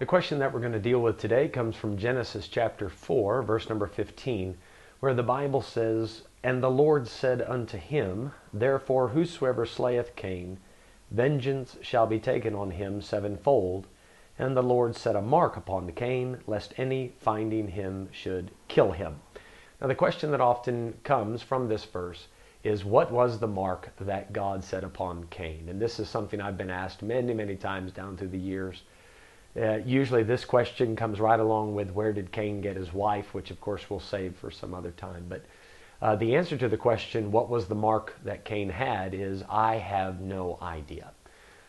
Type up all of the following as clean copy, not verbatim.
The question that we're going to deal with today comes from Genesis chapter 4, verse number 15, where the Bible says, "And the Lord said unto him, Therefore whosoever slayeth Cain, vengeance shall be taken on him sevenfold. And the Lord set a mark upon Cain, lest any finding him should kill him." Now the question that often comes from this verse is, what was the mark that God set upon Cain? And this is something I've been asked many, many times down through the years. Usually this question comes right along with, where did Cain get his wife, which of course we'll save for some other time. But the answer to the question, what was the mark that Cain had, is I have no idea.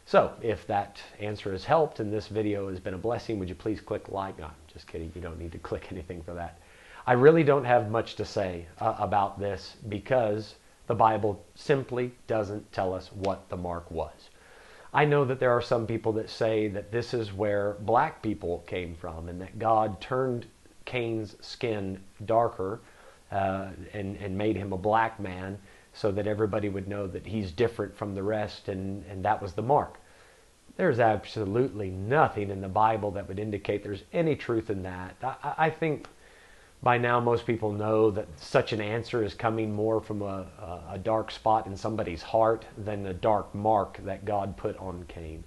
So if that answer has helped and this video has been a blessing, would you please click like? No, I'm just kidding. You don't need to click anything for that. I really don't have much to say about this, because the Bible simply doesn't tell us what the mark was. I know that there are some people that say that this is where black people came from, and that God turned Cain's skin darker and made him a black man so that everybody would know that he's different from the rest, and that was the mark. There's absolutely nothing in the Bible that would indicate there's any truth in that. I think by now most people know that such an answer is coming more from a dark spot in somebody's heart than a dark mark that God put on Cain.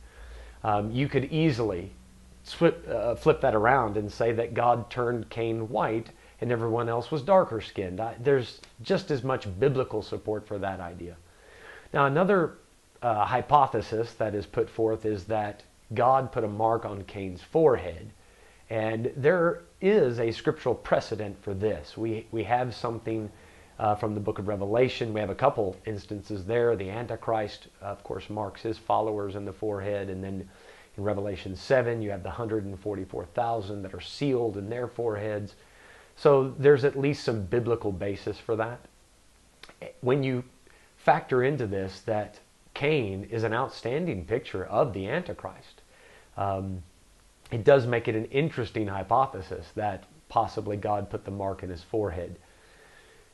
You could easily flip that around and say that God turned Cain white and everyone else was darker skinned. There's just as much biblical support for that idea. Now another hypothesis that is put forth is that God put a mark on Cain's forehead. And there is a scriptural precedent for this. We have something from the book of Revelation. We have a couple instances there. The Antichrist, of course, marks his followers in the forehead. And then in Revelation 7, you have the 144,000 that are sealed in their foreheads. So there's at least some biblical basis for that. When you factor into this that Cain is an outstanding picture of the Antichrist, it does make it an interesting hypothesis that possibly God put the mark in his forehead.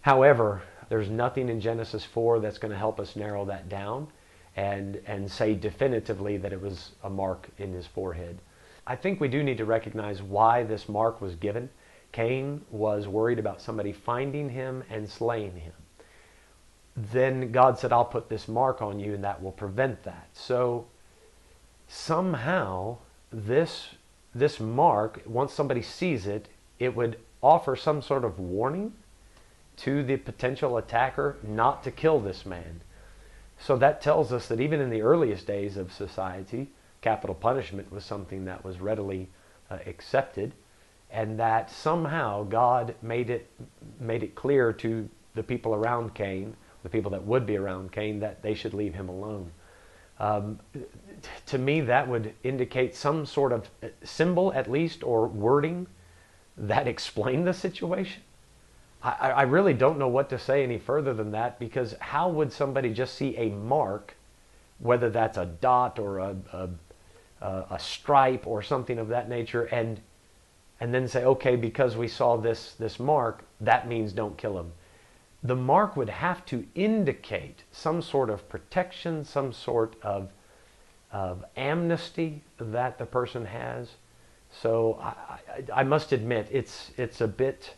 However, there's nothing in Genesis 4 that's going to help us narrow that down and say definitively that it was a mark in his forehead. I think we do need to recognize why this mark was given. Cain was worried about somebody finding him and slaying him. Then God said, "I'll put this mark on you, and that will prevent that." So somehow this mark, once somebody sees it, it would offer some sort of warning to the potential attacker not to kill this man. So that tells us that even in the earliest days of society, capital punishment was something that was readily accepted, and that somehow God made it clear to the people around Cain, the people that would be around Cain, that they should leave him alone. To me, that would indicate some sort of symbol, at least, or wording that explained the situation. I really don't know what to say any further than that, because how would somebody just see a mark, whether that's a dot or a stripe or something of that nature, and then say, okay, because we saw this mark, that means don't kill him. The mark would have to indicate some sort of protection, some sort of amnesty that the person has. So I must admit, it's a bit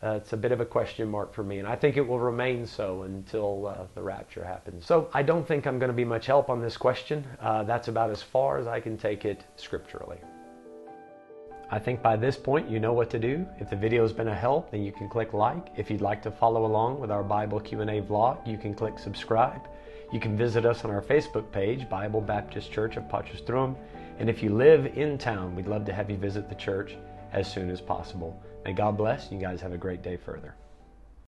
of a question mark for me, and I think it will remain so until the rapture happens. So I don't think I'm going to be much help on this question. That's about as far as I can take it scripturally. I think by this point you know what to do. If the video has been a help, then you can click like. If you'd like to follow along with our Bible Q&A vlog, you can click subscribe. You can visit us on our Facebook page, Bible Baptist Church of Pachastrum. And if you live in town, we'd love to have you visit the church as soon as possible. May God bless. You guys have a great day further.